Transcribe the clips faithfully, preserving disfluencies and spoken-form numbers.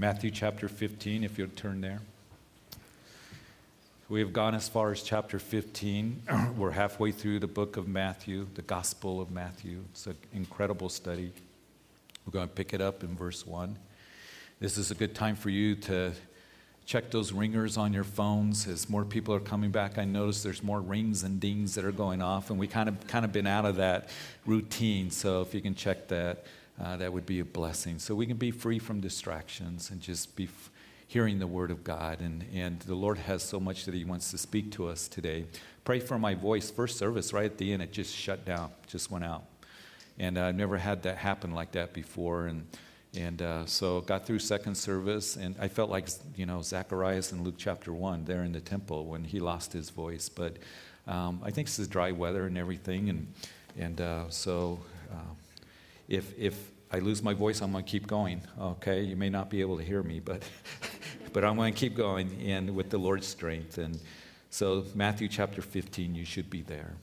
Matthew chapter fifteen, if you'll turn there. We have gone as far as chapter fifteen. We're halfway through the book of Matthew, the Gospel of Matthew. It's an incredible study. We're going to pick it up in verse one. This is a good time for you to check those ringers on your phones. As more people are coming back, I notice there's more rings and dings that are going off, and we kind of kind of been out of that routine. So if you can check that, uh, that would be a blessing. So we can be free from distractions and just be f- hearing the word of God, and, and the Lord has so much that he wants to speak to us today. Pray for my voice. First service, right at the end, it just shut down, just went out. And I've never had that happen like that before. And and uh, so got through second service, and I felt like, you know, Zacharias in Luke chapter one there in the temple when he lost his voice. But um, I think this is dry weather and everything. And, and uh, so uh, if if I lose my voice, I'm going to keep going, okay? You may not be able to hear me, but... But I'm going to keep going and with the Lord's strength. And so Matthew chapter fifteen, you should be there.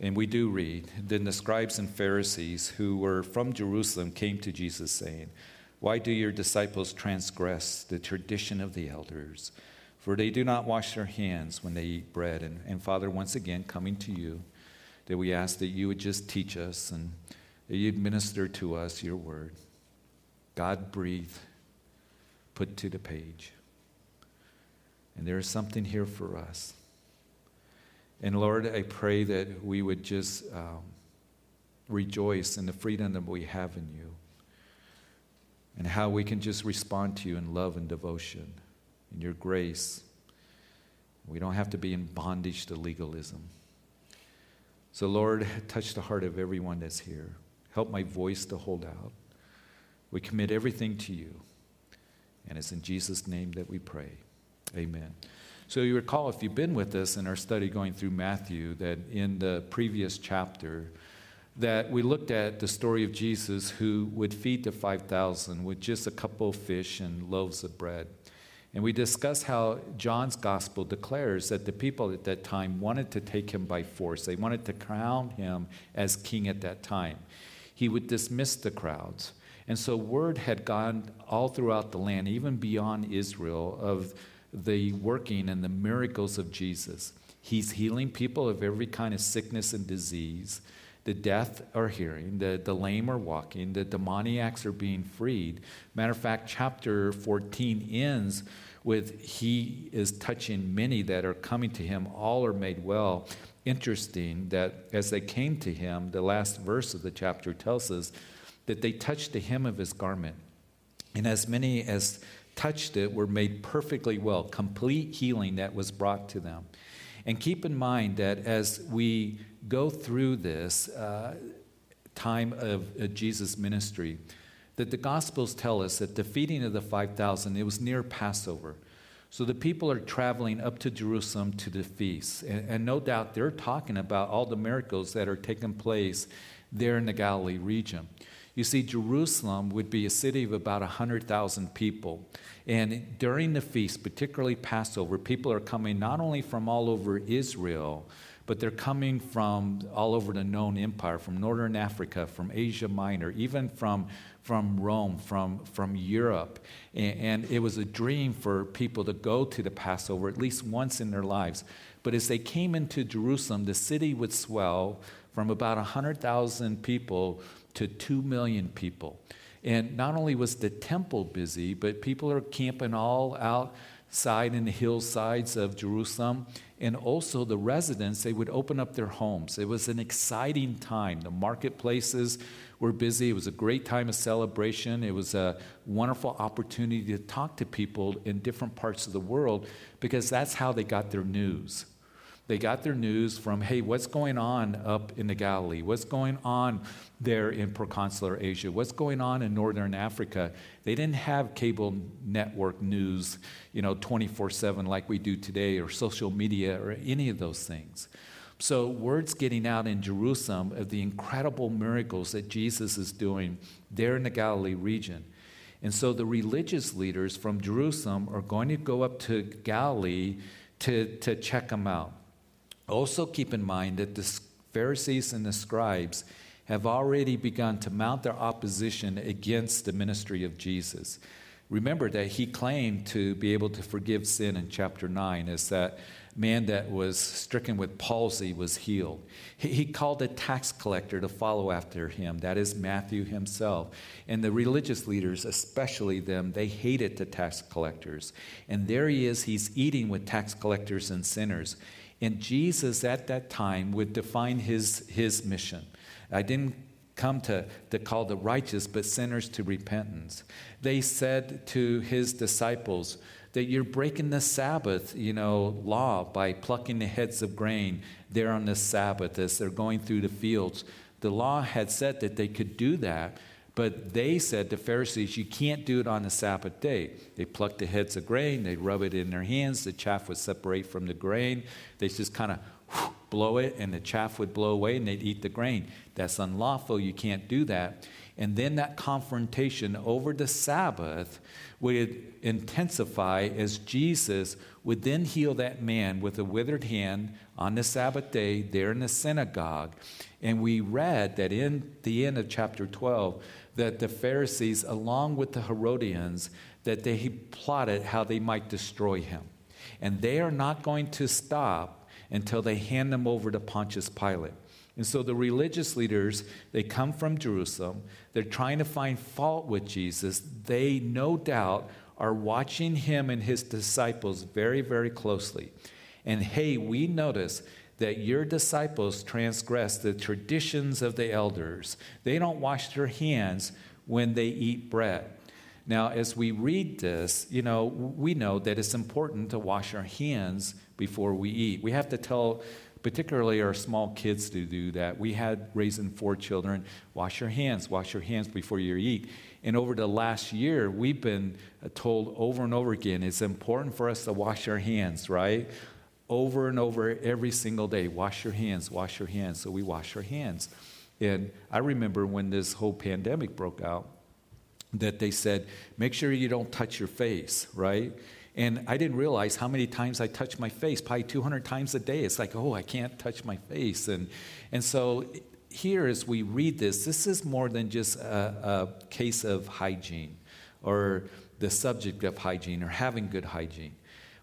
And we do read, then the scribes and Pharisees who were from Jerusalem came to Jesus saying, why do your disciples transgress the tradition of the elders? For they do not wash their hands when they eat bread. And, and Father, once again, coming to you, that we ask that you would just teach us and that you'd minister to us your word. God breathe. Put to the page. And there is something here for us. And Lord, I pray that we would just um, rejoice in the freedom that we have in you and how we can just respond to you in love and devotion, in your grace. We don't have to be in bondage to legalism. So Lord, touch the heart of everyone that's here. Help my voice to hold out. We commit everything to you. And it's in Jesus' name that we pray. Amen. So you recall, if you've been with us in our study going through Matthew, that in the previous chapter, that we looked at the story of Jesus who would feed the five thousand with just a couple of fish and loaves of bread. And we discussed how John's gospel declares that the people at that time wanted to take him by force. They wanted to crown him as king at that time. He would dismiss the crowds. And so word had gone all throughout the land, even beyond Israel, of the working and the miracles of Jesus. He's healing people of every kind of sickness and disease. The deaf are hearing, the, the lame are walking, the demoniacs are being freed. Matter of fact, chapter fourteen ends with he is touching many that are coming to him. All are made well. Interesting that as they came to him, the last verse of the chapter tells us that they touched the hem of his garment. And as many as touched it were made perfectly well, complete healing that was brought to them. And keep in mind that as we go through this uh, time of uh, Jesus' ministry, that the Gospels tell us that the feeding of the five thousand, it was near Passover. So the people are traveling up to Jerusalem to the feast. And, and no doubt they're talking about all the miracles that are taking place there in the Galilee region. You see, Jerusalem would be a city of about one hundred thousand people. And during the feast, particularly Passover, people are coming not only from all over Israel, but they're coming from all over the known empire, from Northern Africa, from Asia Minor, even from, from Rome, from, from Europe. And, and it was a dream for people to go to the Passover at least once in their lives. But as they came into Jerusalem, the city would swell from about one hundred thousand people to two million people. And not only was the temple busy, but people are camping all outside in the hillsides of Jerusalem. And also the residents, they would open up their homes. It was an exciting time. The marketplaces were busy. It was a great time of celebration. It was a wonderful opportunity to talk to people in different parts of the world because that's how they got their news. They got their news from, hey, what's going on up in the Galilee? What's going on there in Proconsular Asia? What's going on in Northern Africa? They didn't have cable network news, you know, twenty-four seven like we do today, or social media, or any of those things. So word's getting out in Jerusalem of the incredible miracles that Jesus is doing there in the Galilee region. And so the religious leaders from Jerusalem are going to go up to Galilee to, to check them out. Also keep in mind that the Pharisees and the scribes have already begun to mount their opposition against the ministry of Jesus. Remember that he claimed to be able to forgive sin in chapter nine, as that man that was stricken with palsy was healed. He, he called a tax collector to follow after him. That is Matthew himself. And the religious leaders, especially them, they hated the tax collectors. And there he is, he's eating with tax collectors and sinners. And Jesus at that time would define his, his mission. I didn't come to, to call the righteous, but sinners to repentance. They said to his disciples that you're breaking the Sabbath, you know, law by plucking the heads of grain there on the Sabbath as they're going through the fields. The law had said that they could do that, but they said, the Pharisees, you can't do it on the Sabbath day. They plucked the heads of grain, they rub it in their hands, the chaff would separate from the grain. They just kind of blow it, and the chaff would blow away, and they'd eat the grain. That's unlawful. You can't do that. And then that confrontation over the Sabbath would intensify as Jesus would then heal that man with a withered hand on the Sabbath day there in the synagogue. And we read that in the end of chapter twelve that the Pharisees, along with the Herodians, that they plotted how they might destroy him. And they are not going to stop until they hand them over to Pontius Pilate. And so the religious leaders, they come from Jerusalem. They're trying to find fault with Jesus. They, no doubt, are watching him and his disciples very, very closely. And hey, we notice that your disciples transgress the traditions of the elders. They don't wash their hands when they eat bread. Now, as we read this, you know, we know that it's important to wash our hands before we eat. We have to tell particularly our small kids to do that. We had, raising four children, wash your hands, wash your hands before you eat. And over the last year, we've been told over and over again, it's important for us to wash our hands, right? Over and over every single day, wash your hands, wash your hands. So we wash our hands. And I remember when this whole pandemic broke out, that they said, make sure you don't touch your face, right? And I didn't realize how many times I touched my face, probably two hundred times a day. It's like, oh, I can't touch my face. And and so here as we read this, this is more than just a, a case of hygiene or the subject of hygiene or having good hygiene.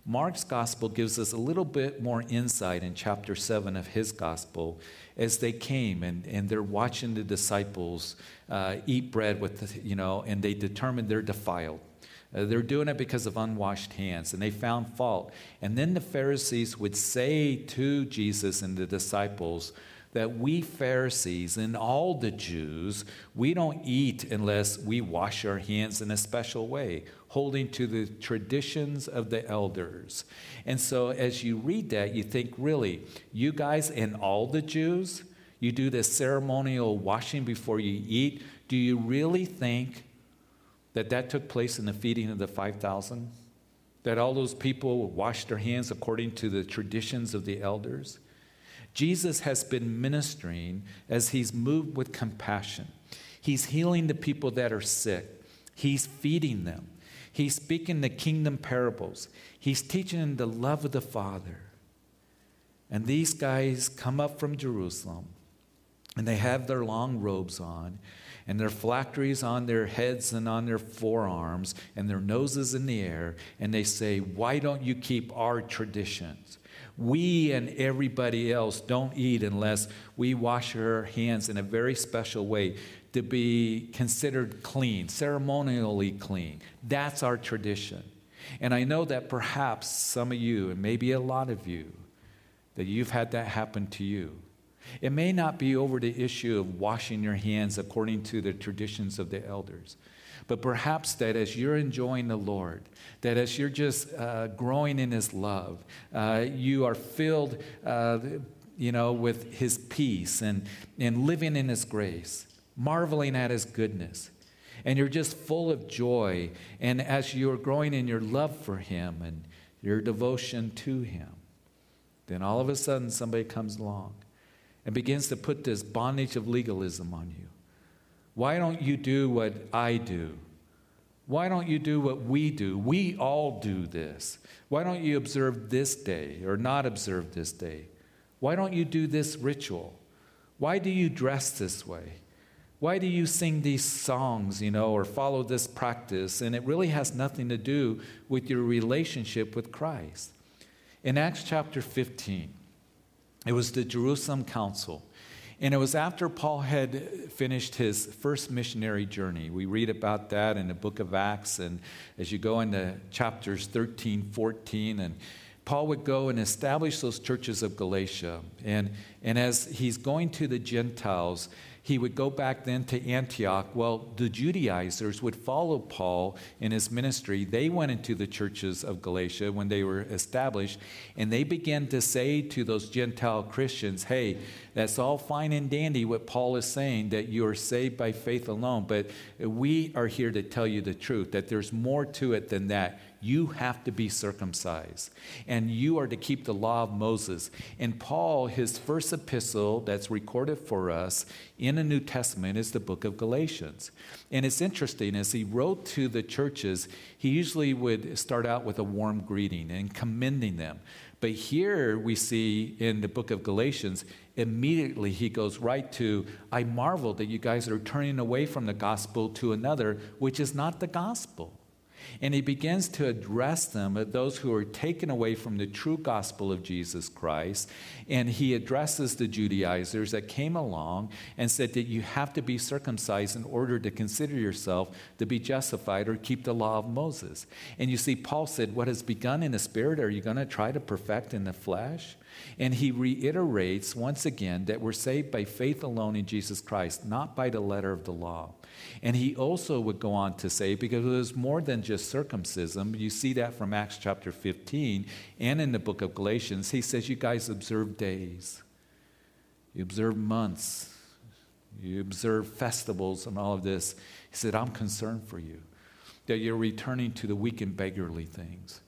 Mark's gospel gives us a little bit more insight in chapter seven of his gospel as they came and, and they're watching the disciples uh, eat bread with, the, you know, and they determined they're defiled. Uh, they're doing it because of unwashed hands, and they found fault. And then the Pharisees would say to Jesus and the disciples that we Pharisees and all the Jews, we don't eat unless we wash our hands in a special way, holding to the traditions of the elders. And so as you read that, you think, really, you guys and all the Jews, you do this ceremonial washing before you eat. Do you really think that that took place in the feeding of the five thousand? That all those people washed their hands according to the traditions of the elders? Jesus has been ministering as he's moved with compassion. He's healing the people that are sick. He's feeding them. He's speaking the kingdom parables. He's teaching them the love of the Father. And these guys come up from Jerusalem, and they have their long robes on, and their phylacteries on their heads and on their forearms, and their noses in the air, and they say, why don't you keep our traditions? We and everybody else don't eat unless we wash our hands in a very special way to be considered clean, ceremonially clean. That's our tradition. And I know that perhaps some of you, and maybe a lot of you, that you've had that happen to you. It may not be over the issue of washing your hands according to the traditions of the elders. But perhaps that as you're enjoying the Lord, that as you're just uh, growing in his love, uh, you are filled uh, you know, with his peace and, and living in his grace, marveling at his goodness. And you're just full of joy. And as you're growing in your love for him and your devotion to him, then all of a sudden somebody comes along and begins to put this bondage of legalism on you. Why don't you do what I do? Why don't you do what we do? We all do this. Why don't you observe this day or not observe this day? Why don't you do this ritual? Why do you dress this way? Why do you sing these songs, you know, or follow this practice? And it really has nothing to do with your relationship with Christ. In Acts chapter fifteen, it was the Jerusalem Council. And it was after Paul had finished his first missionary journey. We read about that in the book of Acts. And as you go into chapters thirteen, fourteen, and Paul would go and establish those churches of Galatia. And, and as he's going to the Gentiles, he would go back then to Antioch. Well, the Judaizers would follow Paul in his ministry. They went into the churches of Galatia when they were established, and they began to say to those Gentile Christians, hey, that's all fine and dandy what Paul is saying, that you are saved by faith alone, but we are here to tell you the truth, that there's more to it than that. You have to be circumcised, and you are to keep the law of Moses. And Paul, his first epistle that's recorded for us in the New Testament is the book of Galatians. And it's interesting, as he wrote to the churches, he usually would start out with a warm greeting and commending them. But here we see in the book of Galatians, immediately he goes right to, I marvel that you guys are turning away from the gospel to another, which is not the gospel. And he begins to address them as those who are taken away from the true gospel of Jesus Christ. And he addresses the Judaizers that came along and said that you have to be circumcised in order to consider yourself to be justified or keep the law of Moses. And you see, Paul said, what has begun in the spirit, are you going to try to perfect in the flesh? And he reiterates once again that we're saved by faith alone in Jesus Christ, not by the letter of the law. And he also would go on to say, because it was more than just circumcision, you see that from Acts chapter fifteen and in the book of Galatians, he says, you guys observe days, you observe months, you observe festivals and all of this. He said, I'm concerned for you, that you're returning to the weak and beggarly things.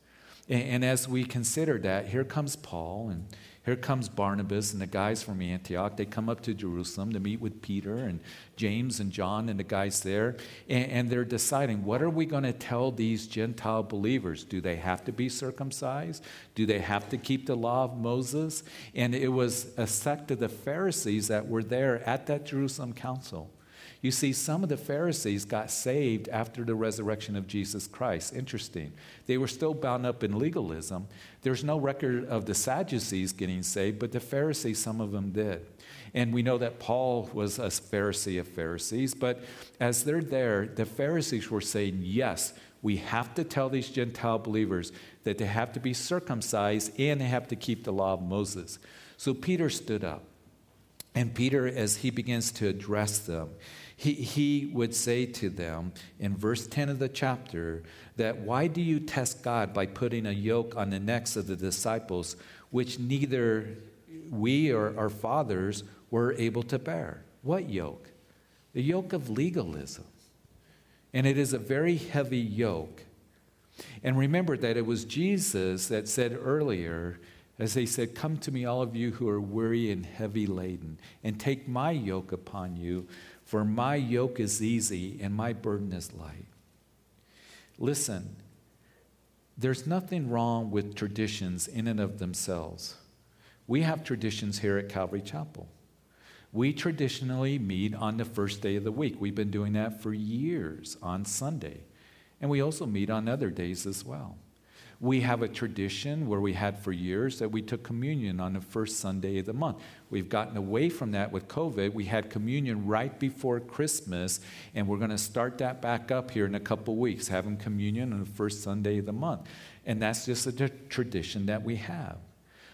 And as we consider that, here comes Paul and here comes Barnabas and the guys from Antioch. They come up to Jerusalem to meet with Peter and James and John and the guys there. And they're deciding, what are we going to tell these Gentile believers? Do they have to be circumcised? Do they have to keep the law of Moses? And it was a sect of the Pharisees that were there at that Jerusalem council. You see, some of the Pharisees got saved after the resurrection of Jesus Christ. Interesting. They were still bound up in legalism. There's no record of the Sadducees getting saved, but the Pharisees, some of them did. And we know that Paul was a Pharisee of Pharisees, but as they're there, the Pharisees were saying, yes, we have to tell these Gentile believers that they have to be circumcised and they have to keep the law of Moses. So Peter stood up. And Peter, as he begins to address them, he, he would say to them in verse ten of the chapter that, why do you test God by putting a yoke on the necks of the disciples, which neither we or our fathers were able to bear? What yoke? The yoke of legalism. And it is a very heavy yoke. And remember that it was Jesus that said earlier, as they said, come to me, all of you who are weary and heavy laden, and take my yoke upon you, for my yoke is easy and my burden is light. Listen, there's nothing wrong with traditions in and of themselves. We have traditions here at Calvary Chapel. We traditionally meet on the first day of the week. We've been doing that for years on Sunday. And we also meet on other days as well. We have a tradition where we had for years that we took communion on the first Sunday of the month. We've gotten away from that with COVID. We had communion right before Christmas, and we're going to start that back up here in a couple weeks, having communion on the first Sunday of the month. And that's just a t- tradition that we have.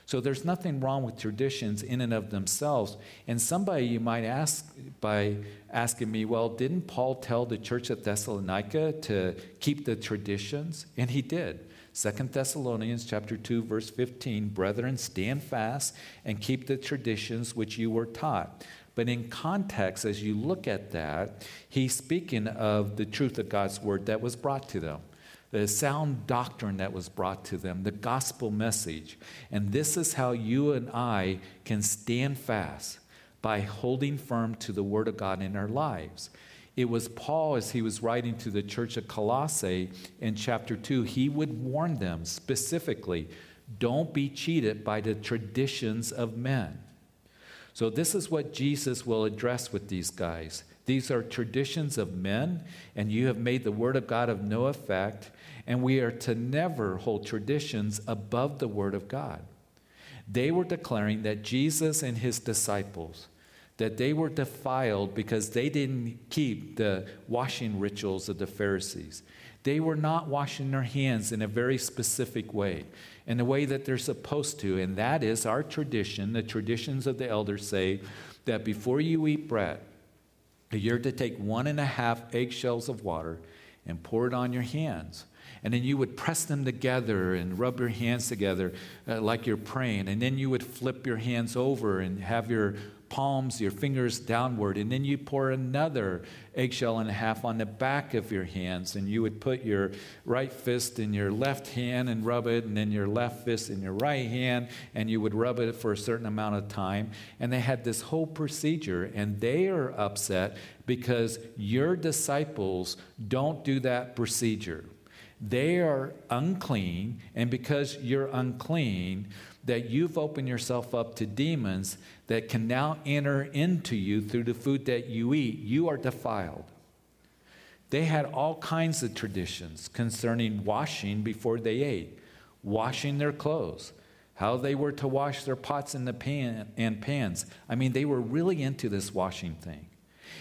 So there's nothing wrong with traditions in and of themselves. And somebody you might ask by asking me, well, didn't Paul tell the church at Thessalonica to keep the traditions? And he did. Second Thessalonians chapter two, verse fifteen, brethren, stand fast and keep the traditions which you were taught. But in context, as you look at that, he's speaking of the truth of God's word that was brought to them, the sound doctrine that was brought to them, the gospel message. And this is how you and I can stand fast, by holding firm to the word of God in our lives. It was Paul, as he was writing to the church of Colossae in chapter two, he would warn them specifically, don't be cheated by the traditions of men. So this is what Jesus will address with these guys. These are traditions of men, and you have made the word of God of no effect, and we are to never hold traditions above the word of God. They were declaring that Jesus and his disciples, that they were defiled because they didn't keep the washing rituals of the Pharisees. They were not washing their hands in a very specific way, in the way that they're supposed to, and that is our tradition. The traditions of the elders say that before you eat bread, you're to take one and a half eggshells of water and pour it on your hands. And then you would press them together and rub your hands together uh, like you're praying. And then you would flip your hands over and have your palms, your fingers downward. And then you pour another eggshell and a half on the back of your hands. And you would put your right fist in your left hand and rub it. And then your left fist in your right hand. And you would rub it for a certain amount of time. And they had this whole procedure. And they are upset because your disciples don't do that procedure. They are unclean, and because you're unclean, that you've opened yourself up to demons that can now enter into you through the food that you eat. You are defiled. They had all kinds of traditions concerning washing before they ate, washing their clothes, how they were to wash their pots and the pan and pans. I mean, they were really into this washing thing.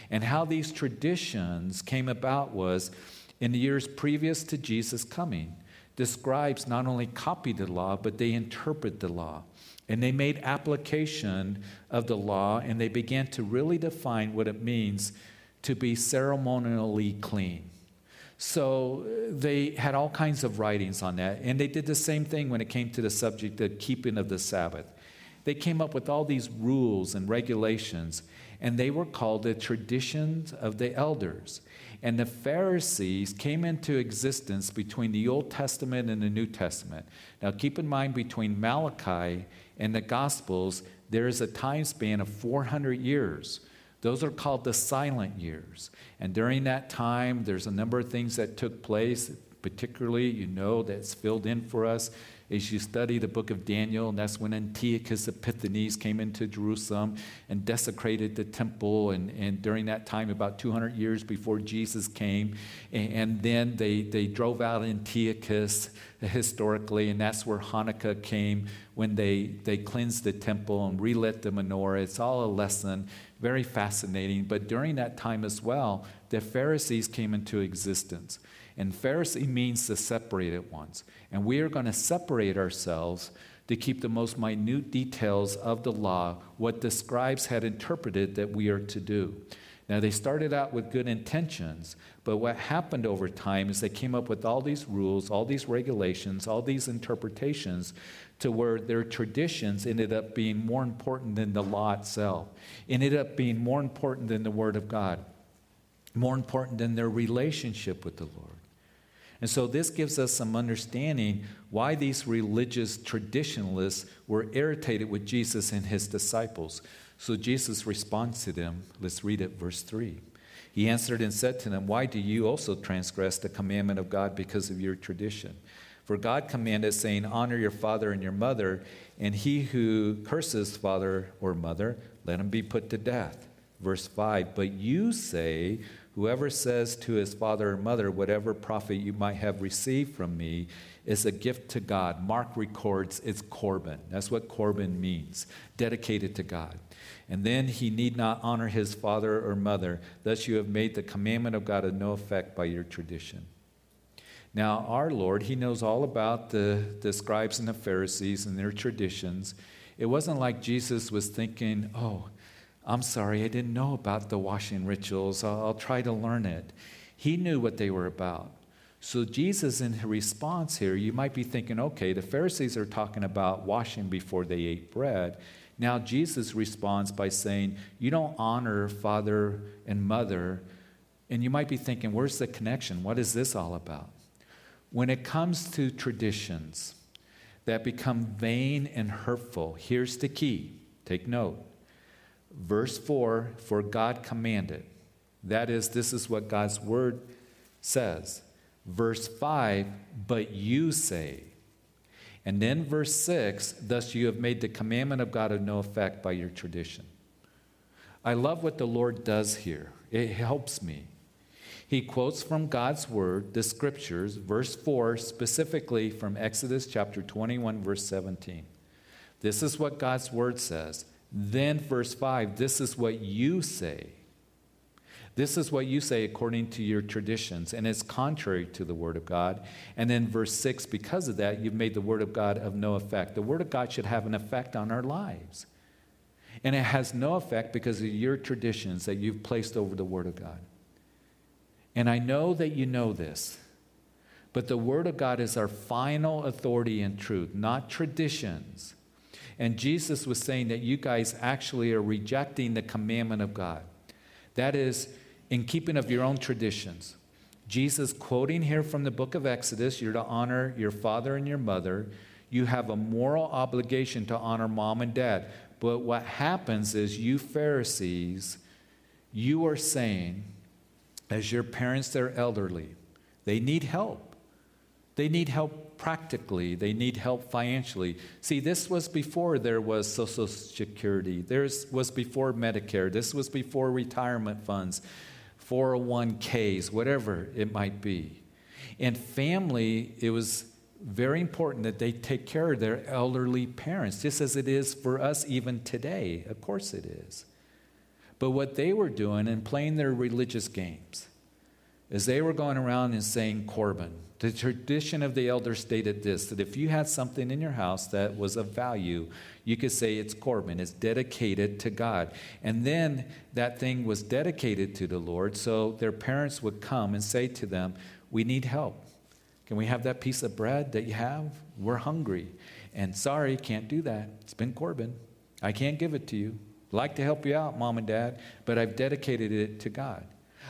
And how these traditions came about was, in the years previous to Jesus' coming, the scribes not only copied the law, but they interpreted the law. And they made application of the law, and they began to really define what it means to be ceremonially clean. So they had all kinds of writings on that, and they did the same thing when it came to the subject of keeping of the Sabbath. They came up with all these rules and regulations, and they were called the traditions of the elders. And the Pharisees came into existence between the Old Testament and the New Testament. Now keep in mind, between Malachi and the Gospels, there is a time span of four hundred years. Those are called the silent years. And during that time, there's a number of things that took place, particularly, you know, that's filled in for us as you study the book of Daniel, and that's when Antiochus Epiphanes came into Jerusalem and desecrated the temple, and, and during that time, about two hundred years before Jesus came, and, and then they, they drove out Antiochus historically, and that's where Hanukkah came, when they, they cleansed the temple and relit the menorah. It's all a lesson, very fascinating, but during that time as well, the Pharisees came into existence. And Pharisee means the separated ones. And we are going to separate ourselves to keep the most minute details of the law, what the scribes had interpreted that we are to do. Now, they started out with good intentions, but what happened over time is they came up with all these rules, all these regulations, all these interpretations, to where their traditions ended up being more important than the law itself, ended up being more important than the Word of God, more important than their relationship with the Lord. And so this gives us some understanding why these religious traditionalists were irritated with Jesus and his disciples. So Jesus responds to them. Let's read it, verse three. He answered and said to them, "Why do you also transgress the commandment of God because of your tradition? For God commanded, saying, honor your father and your mother, and he who curses father or mother, let him be put to death." Verse five, "But you say, whoever says to his father or mother, whatever profit you might have received from me is a gift to God." Mark records it's Corban. That's what Corban means, dedicated to God. "And then he need not honor his father or mother. Thus you have made the commandment of God of no effect by your tradition." Now our Lord, he knows all about the, the scribes and the Pharisees and their traditions. It wasn't like Jesus was thinking, oh, I'm sorry, I didn't know about the washing rituals. I'll, I'll try to learn it. He knew what they were about. So Jesus, in his response here, you might be thinking, okay, the Pharisees are talking about washing before they ate bread. Now Jesus responds by saying, you don't honor father and mother. And you might be thinking, where's the connection? What is this all about? When it comes to traditions that become vain and hurtful, here's the key. Take note. Verse four, "For God commanded." That is, this is what God's word says. Verse five, "But you say." And then verse six, "Thus you have made the commandment of God of no effect by your tradition." I love what the Lord does here. It helps me. He quotes from God's word, the scriptures, verse four, specifically from Exodus chapter twenty-one, verse seventeen. This is what God's word says. Then verse five, this is what you say. This is what you say according to your traditions, and it's contrary to the word of God. And then verse six, because of that, you've made the word of God of no effect. The word of God should have an effect on our lives. And it has no effect because of your traditions that you've placed over the word of God. And I know that you know this, but the word of God is our final authority and truth, not traditions. And Jesus was saying that you guys actually are rejecting the commandment of God. That is, in keeping of your own traditions. Jesus quoting here from the book of Exodus, you're to honor your father and your mother. You have a moral obligation to honor mom and dad. But what happens is you Pharisees, you are saying, as your parents, they're elderly. They need help. They need help practically. They need help financially. See, this was before there was Social Security. This was before Medicare. This was before retirement funds, four oh one k's, whatever it might be. And family, it was very important that they take care of their elderly parents, just as it is for us even today. Of course it is. But what they were doing and playing their religious games is they were going around and saying Corban. The tradition of the elders stated this, that if you had something in your house that was of value, you could say it's Corban, it's dedicated to God. And then that thing was dedicated to the Lord, so their parents would come and say to them, we need help. Can we have that piece of bread that you have? We're hungry. And sorry, can't do that. It's been Corban. I can't give it to you. Like to help you out, mom and dad, but I've dedicated it to God.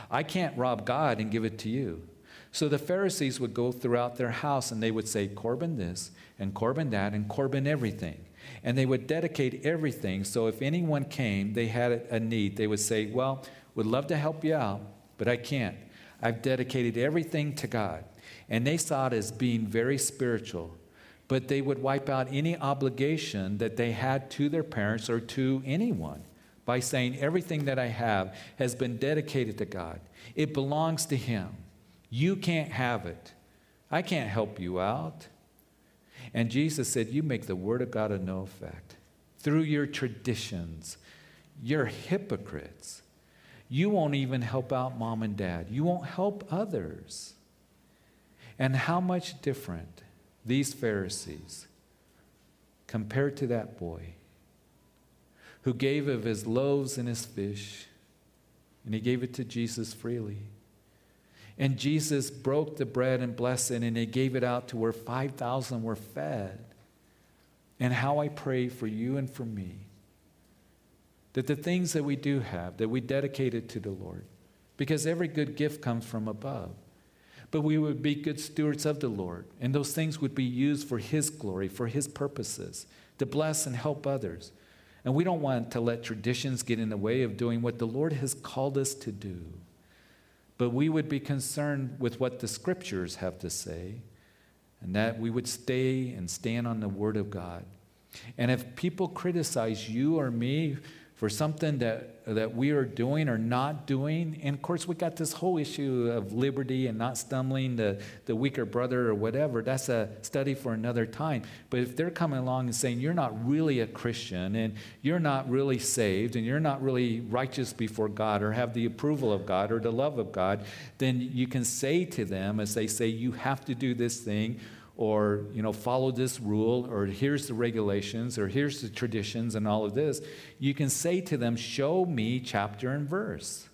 I can't rob God and give it to you. So the Pharisees would go throughout their house and they would say, Corban this and Corban that and Corban everything. And they would dedicate everything. So if anyone came, they had a need. They would say, well, would love to help you out, but I can't. I've dedicated everything to God. And they saw it as being very spiritual. But they would wipe out any obligation that they had to their parents or to anyone by saying, everything that I have has been dedicated to God. It belongs to Him. You can't have it. I can't help you out. And Jesus said, you make the word of God of no effect. Through your traditions, you're hypocrites. You won't even help out mom and dad. You won't help others. And how much different these Pharisees, compared to that boy who gave of his loaves and his fish, and he gave it to Jesus freely. And Jesus broke the bread and blessed it, and he gave it out to where five thousand were fed. And how I pray for you and for me, that the things that we do have, that we dedicate it to the Lord, because every good gift comes from above. But we would be good stewards of the Lord, and those things would be used for His glory, for His purposes, to bless and help others. And we don't want to let traditions get in the way of doing what the Lord has called us to do. But we would be concerned with what the Scriptures have to say, and that we would stay and stand on the Word of God. And if people criticize you or me for something that, that we are doing or not doing. And, of course, we got this whole issue of liberty and not stumbling the, the weaker brother or whatever. That's a study for another time. But if they're coming along and saying, you're not really a Christian and you're not really saved and you're not really righteous before God or have the approval of God or the love of God, then you can say to them, as they say, you have to do this thing, or, you know, follow this rule, or here's the regulations, or here's the traditions and all of this, you can say to them, show me chapter and verse.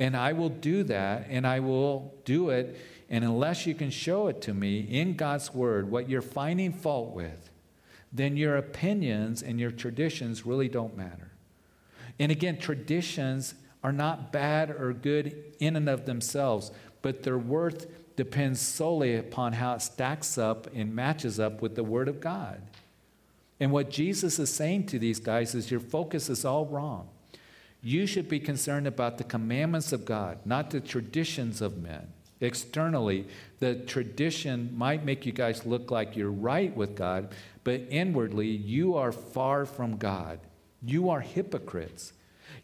And I will do that, and I will do it, and unless you can show it to me in God's word, what you're finding fault with, then your opinions and your traditions really don't matter. And again, traditions are not bad or good in and of themselves, but their worth depends solely upon how it stacks up and matches up with the Word of God. And what Jesus is saying to these guys is your focus is all wrong. You should be concerned about the commandments of God, not the traditions of men. Externally, the tradition might make you guys look like you're right with God, but inwardly, you are far from God. You are hypocrites.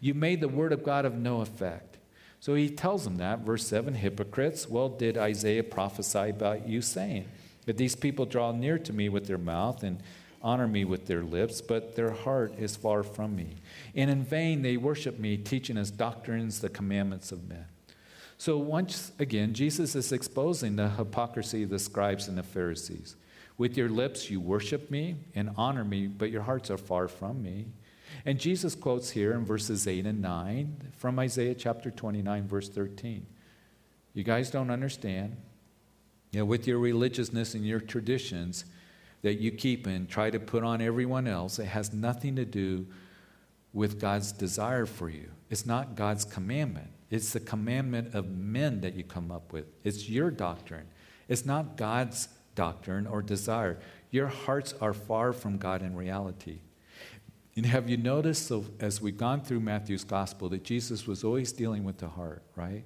You made the word of God of no effect. So he tells them that. Verse seven, hypocrites, well, did Isaiah prophesy about you, saying that these people draw near to me with their mouth and honor me with their lips, but their heart is far from me. And in vain they worship me, teaching as doctrines the commandments of men. So once again, Jesus is exposing the hypocrisy of the scribes and the Pharisees. With your lips you worship me and honor me, but your hearts are far from me. And Jesus quotes here in verses eight and nine from Isaiah chapter twenty-nine, verse thirteen. You guys don't understand. You know, with your religiousness and your traditions that you keep and try to put on everyone else, it has nothing to do with God's desire for you. It's not God's commandment. It's the commandment of men that you come up with. It's your doctrine. It's not God's doctrine or desire. Your hearts are far from God in reality. And have you noticed, so as we've gone through Matthew's gospel, that Jesus was always dealing with the heart, right?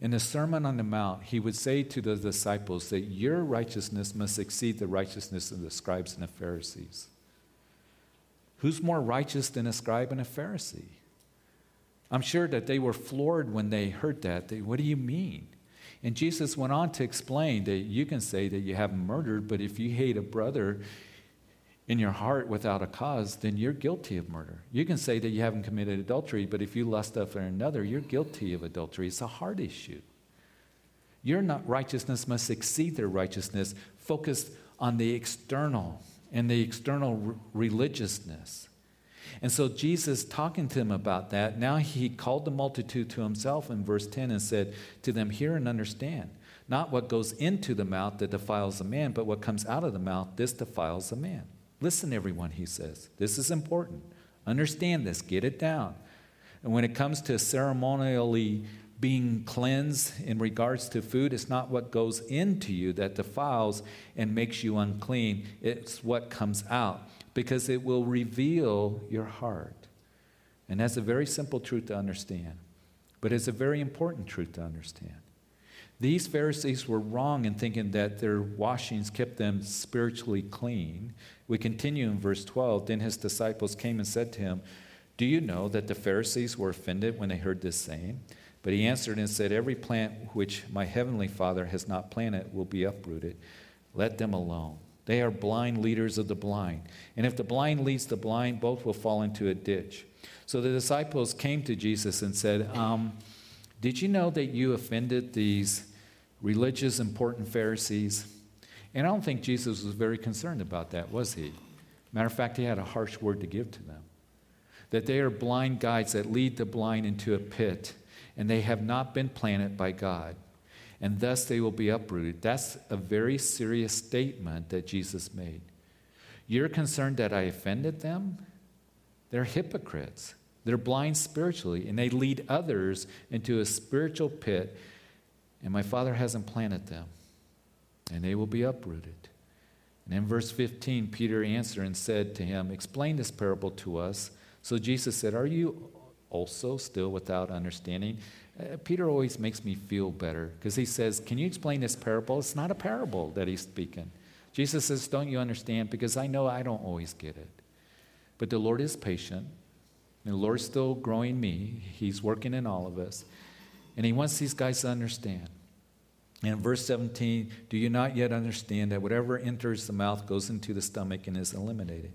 In the Sermon on the Mount, he would say to the disciples that your righteousness must exceed the righteousness of the scribes and the Pharisees. Who's more righteous than a scribe and a Pharisee? I'm sure that they were floored when they heard that. They, what do you mean? And Jesus went on to explain that you can say that you haven't murdered, but if you hate a brother in your heart without a cause, then you're guilty of murder. You can say that you haven't committed adultery, but if you lust after another, you're guilty of adultery. It's a heart issue. Your not righteousness must exceed their righteousness, focused on the external and the external r- religiousness. And so Jesus, talking to them about that, now he called the multitude to himself in verse ten and said to them, hear and understand, not what goes into the mouth that defiles a man, but what comes out of the mouth, this defiles a man. Listen, everyone, he says. This is important. Understand this. Get it down. And when it comes to ceremonially being cleansed in regards to food, it's not what goes into you that defiles and makes you unclean. It's what comes out, because it will reveal your heart. And that's a very simple truth to understand, but it's a very important truth to understand. These Pharisees were wrong in thinking that their washings kept them spiritually clean. We continue in verse twelve. Then his disciples came and said to him, do you know that the Pharisees were offended when they heard this saying? But he answered and said, every plant which my heavenly Father has not planted will be uprooted. Let them alone. They are blind leaders of the blind. And if the blind leads the blind, both will fall into a ditch. So the disciples came to Jesus and said, um, did you know that you offended these religious, important Pharisees? And I don't think Jesus was very concerned about that, was he? Matter of fact, he had a harsh word to give to them. That they are blind guides that lead the blind into a pit, and they have not been planted by God, and thus they will be uprooted. That's a very serious statement that Jesus made. You're concerned that I offended them? They're hypocrites. They're blind spiritually, and they lead others into a spiritual pit, and my Father hasn't planted them, and they will be uprooted. And in verse fifteen, Peter answered and said to him, explain this parable to us. So Jesus said, are you also still without understanding? Uh, Peter always makes me feel better, because he says, can you explain this parable? It's not a parable that he's speaking. Jesus says, don't you understand? Because I know I don't always get it. But the Lord is patient, and the Lord's still growing me. He's working in all of us. And he wants these guys to understand. And in verse seventeen, do you not yet understand that whatever enters the mouth goes into the stomach and is eliminated?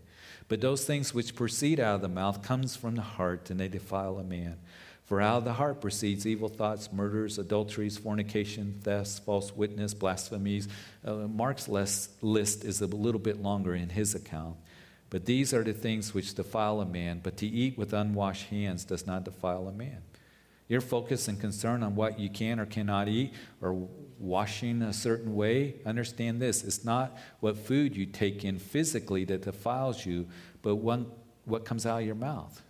But those things which proceed out of the mouth comes from the heart, and they defile a man. For out of the heart proceeds evil thoughts, murders, adulteries, fornication, thefts, false witness, blasphemies. Uh, Mark's list is a little bit longer in his account. But these are the things which defile a man, but to eat with unwashed hands does not defile a man. Your focus and concern on what you can or cannot eat or washing a certain way, understand this. It's not what food you take in physically that defiles you, but one, what comes out of your mouth.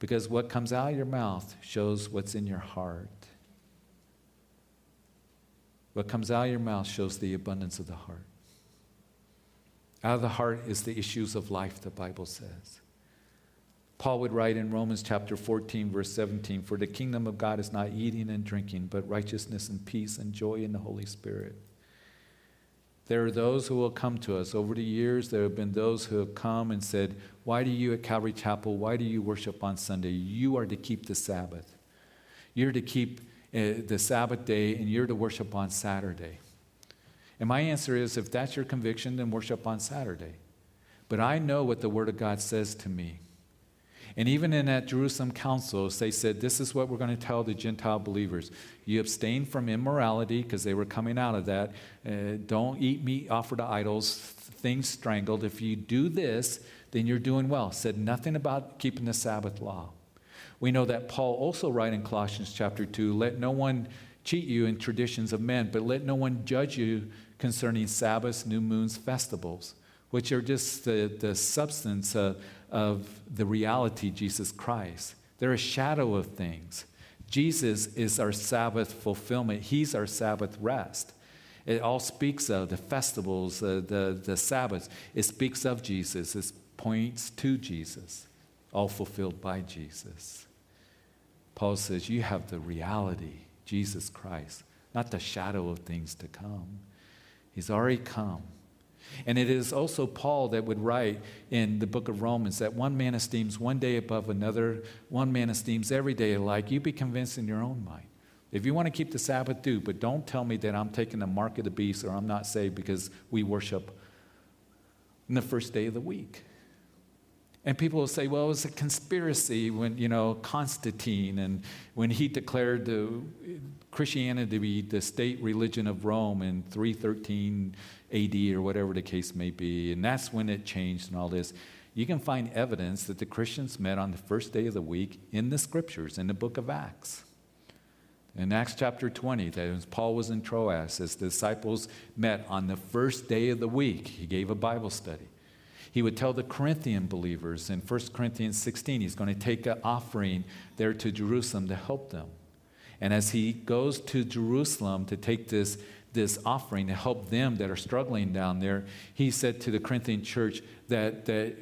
Because what comes out of your mouth shows what's in your heart. What comes out of your mouth shows the abundance of the heart. Out of the heart is the issues of life, the Bible says. Paul would write in Romans chapter fourteen, verse seventeen, for the kingdom of God is not eating and drinking, but righteousness and peace and joy in the Holy Spirit. There are those who will come to us. Over the years, there have been those who have come and said, why do you at Calvary Chapel, why do you worship on Sunday? You are to keep the Sabbath. You're to keep uh, the Sabbath day, and you're to worship on Saturday. And my answer is, if that's your conviction, then worship on Saturday. But I know what the Word of God says to me. And even in that Jerusalem councils, they said, this is what we're going to tell the Gentile believers. You abstain from immorality, because they were coming out of that. Uh, don't eat meat offered to idols, things strangled. If you do this, then you're doing well. Said nothing about keeping the Sabbath law. We know that Paul also writes in Colossians chapter two, let no one cheat you in traditions of men, but let no one judge you concerning Sabbaths, new moons, festivals, which are just the, the substance of, of the reality, Jesus Christ. They're a shadow of things. Jesus is our Sabbath fulfillment. He's our Sabbath rest. It all speaks of the festivals, uh, the, the Sabbaths. It speaks of Jesus. It points to Jesus, all fulfilled by Jesus. Paul says, you have the reality, Jesus Christ, not the shadow of things to come. He's already come. And it is also Paul that would write in the book of Romans that one man esteems one day above another, one man esteems every day alike. You be convinced in your own mind. If you want to keep the Sabbath, do, but don't tell me that I'm taking the mark of the beast or I'm not saved because we worship on the first day of the week. And people will say, well, it was a conspiracy when, you know, Constantine, and when he declared the Christianity to be the state religion of Rome in three thirteen A D or whatever the case may be, and that's when it changed and all this. You can find evidence that the Christians met on the first day of the week in the Scriptures, in the book of Acts. In Acts chapter twenty, that Paul was in Troas, as the disciples met on the first day of the week. He gave a Bible study. He would tell the Corinthian believers in First Corinthians sixteen, he's going to take an offering there to Jerusalem to help them. And as he goes to Jerusalem to take this, this offering to help them that are struggling down there, he said to the Corinthian church that, that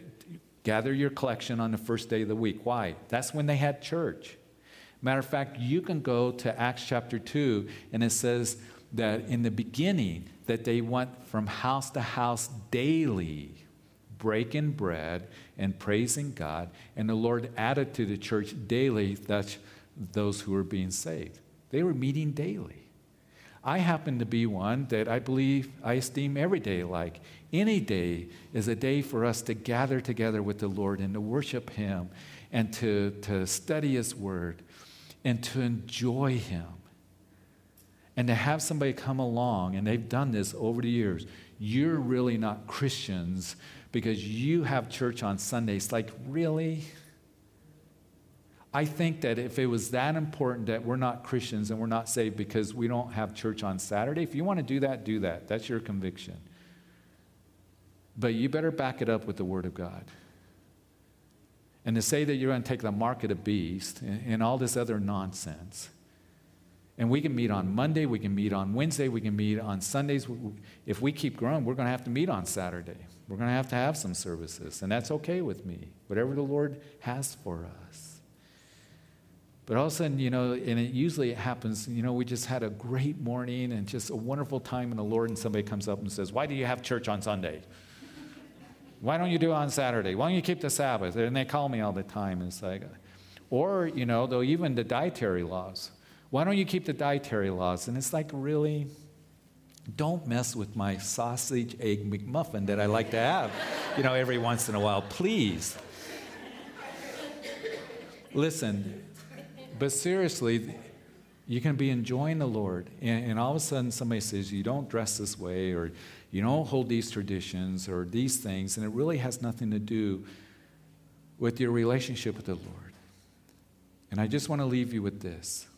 gather your collection on the first day of the week. Why? That's when they had church. Matter of fact, you can go to Acts chapter two, and it says that in the beginning that they went from house to house daily, breaking bread and praising God, and the Lord added to the church daily that those who were being saved. They were meeting daily. I happen to be one that I believe I esteem every day alike. Any day is a day for us to gather together with the Lord and to worship Him and to, to study His Word and to enjoy Him. And to have somebody come along, and they've done this over the years, you're really not Christians because you have church on Sundays. Like, really? I think that if it was that important that we're not Christians and we're not saved because we don't have church on Saturday, if you want to do that, do that. That's your conviction. But you better back it up with the Word of God. And to say that you're going to take the mark of the beast and, and all this other nonsense. And we can meet on Monday, we can meet on Wednesday, we can meet on Sundays. If we keep growing, we're going to have to meet on Saturday. We're going to have to have some services, and that's okay with me, whatever the Lord has for us. But all of a sudden, you know, and it usually it happens, you know, we just had a great morning and just a wonderful time in the Lord, and somebody comes up and says, why do you have church on Sunday? Why don't you do it on Saturday? Why don't you keep the Sabbath? And they call me all the time. And it's like, or, you know, though even the dietary laws. Why don't you keep the dietary laws? And it's like, really? Don't mess with my sausage egg McMuffin that I like to have, you know, every once in a while, please. Listen, but seriously, you can be enjoying the Lord, and, and all of a sudden somebody says, you don't dress this way, or you don't hold these traditions, or these things, and it really has nothing to do with your relationship with the Lord. And I just want to leave you with this.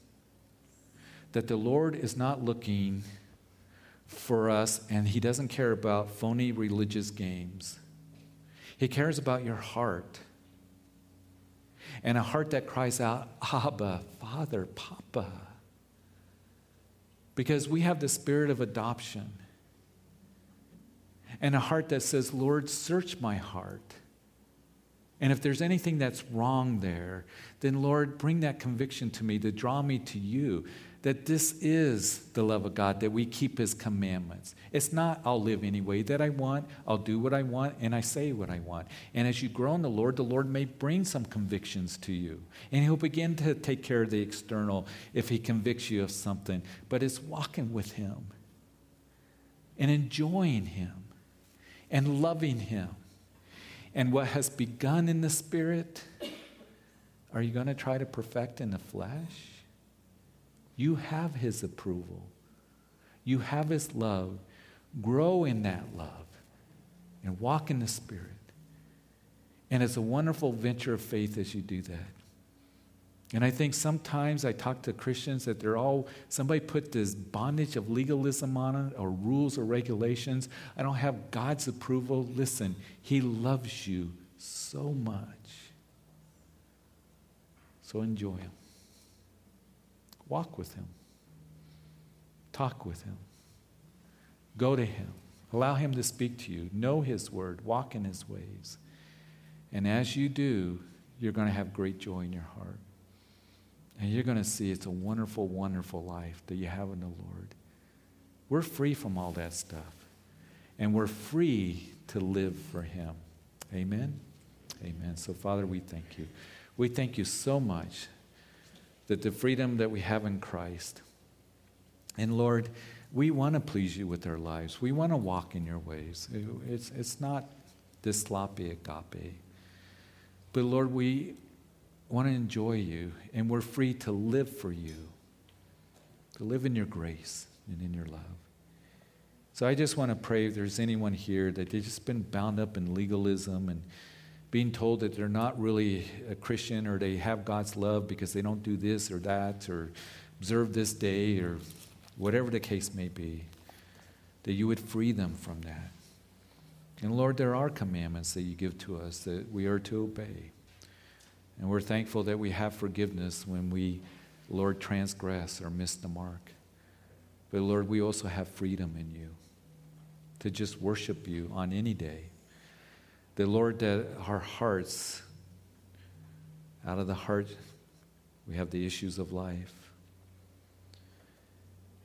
That the Lord is not looking for us, and He doesn't care about phony religious games. He cares about your heart. And a heart that cries out, Abba, Father, Papa. Because we have the spirit of adoption. And a heart that says, Lord, search my heart. And if there's anything that's wrong there, then Lord, bring that conviction to me to draw me to you. that this is the love of God, that we keep his commandments. It's not I'll live any way that I want, I'll do what I want, and I say what I want. And as you grow in the Lord, the Lord may bring some convictions to you. And he'll begin to take care of the external if he convicts you of something. But it's walking with him and enjoying him and loving him. And what has begun in the spirit, are you going to try to perfect in the flesh? You have his approval. You have his love. Grow in that love and walk in the Spirit. And it's a wonderful venture of faith as you do that. And I think sometimes I talk to Christians that they're all, somebody put this bondage of legalism on it or rules or regulations. I don't have God's approval. Listen, he loves you so much. So enjoy him. Walk with him. Talk with him. Go to him. Allow him to speak to you. Know his word. Walk in his ways. And as you do, you're going to have great joy in your heart. And you're going to see it's a wonderful, wonderful life that you have in the Lord. We're free from all that stuff. And we're free to live for him. Amen? Amen. So, Father, we thank you. We thank you so much that the freedom that we have in Christ. And Lord, we want to please you with our lives. We want to walk in your ways. It's, it's not this sloppy agape. But Lord, we want to enjoy you, and we're free to live for you, to live in your grace and in your love. So I just want to pray if there's anyone here that they've just been bound up in legalism and being told that they're not really a Christian or they have God's love because they don't do this or that or observe this day or whatever the case may be, that you would free them from that. And Lord, there are commandments that you give to us that we are to obey. And we're thankful that we have forgiveness when we, Lord, transgress or miss the mark. But Lord, we also have freedom in you to just worship you on any day. The Lord, that our hearts, out of the heart, we have the issues of life.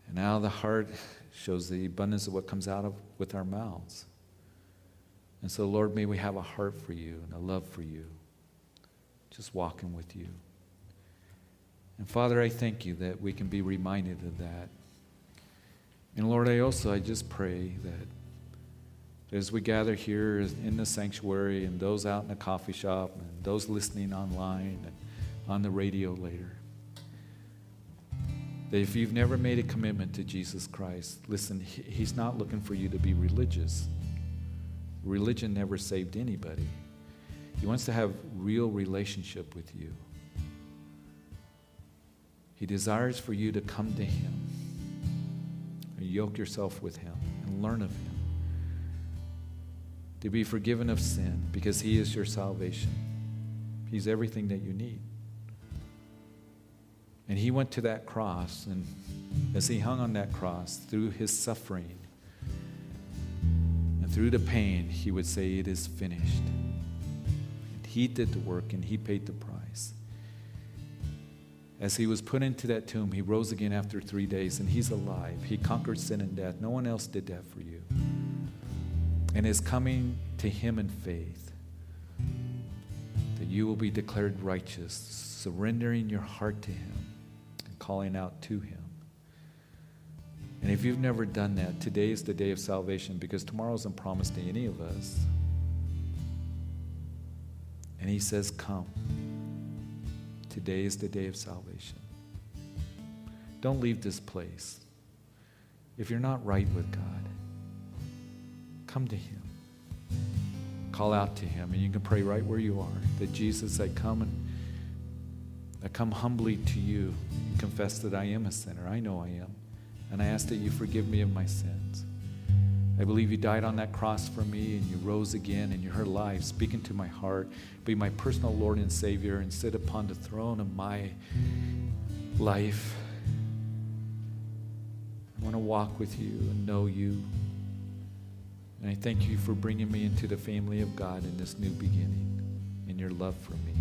And out of the heart shows the abundance of what comes out of with our mouths. And so, Lord, may we have a heart for you and a love for you, just walking with you. And, Father, I thank you that we can be reminded of that. And, Lord, I also, I just pray that as we gather here in the sanctuary and those out in the coffee shop and those listening online and on the radio later, that if you've never made a commitment to Jesus Christ, listen, he's not looking for you to be religious. Religion never saved anybody. He wants to have real relationship with you. He desires for you to come to him and yoke yourself with him and learn of him. To be forgiven of sin because he is your salvation. He's everything that you need. And he went to that cross, and as he hung on that cross, through his suffering and through the pain, he would say, it is finished. And he did the work, and he paid the price. As he was put into that tomb, he rose again after three days, and he's alive. He conquered sin and death. No one else did that for you. And is coming to him in faith, that you will be declared righteous, surrendering your heart to him and calling out to him. And if you've never done that, today is the day of salvation, because tomorrow isn't promised to any of us. And he says, come. Today is the day of salvation. Don't leave this place if you're not right with God. Come to him. Call out to him. And you can pray right where you are that, Jesus, I come and I come humbly to you and confess that I am a sinner. I know I am. And I ask that you forgive me of my sins. I believe you died on that cross for me, and you rose again, and you're alive, speaking to my heart. Be my personal Lord and Savior, and sit upon the throne of my life. I want to walk with you and know you. And I thank you for bringing me into the family of God in this new beginning and your love for me.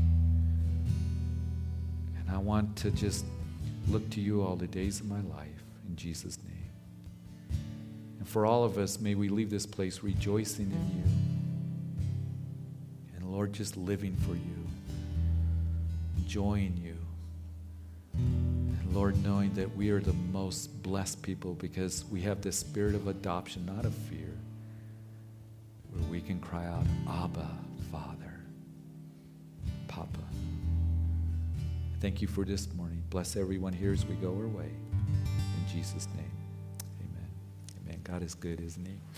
And I want to just look to you all the days of my life, in Jesus' name. And for all of us, may we leave this place rejoicing in you. And Lord, just living for you, enjoying you. And Lord, knowing that we are the most blessed people because we have the spirit of adoption, not of fear, where we can cry out, Abba, Father, Papa. Thank you for this morning. Bless everyone here as we go our way. In Jesus' name. God is good, isn't he?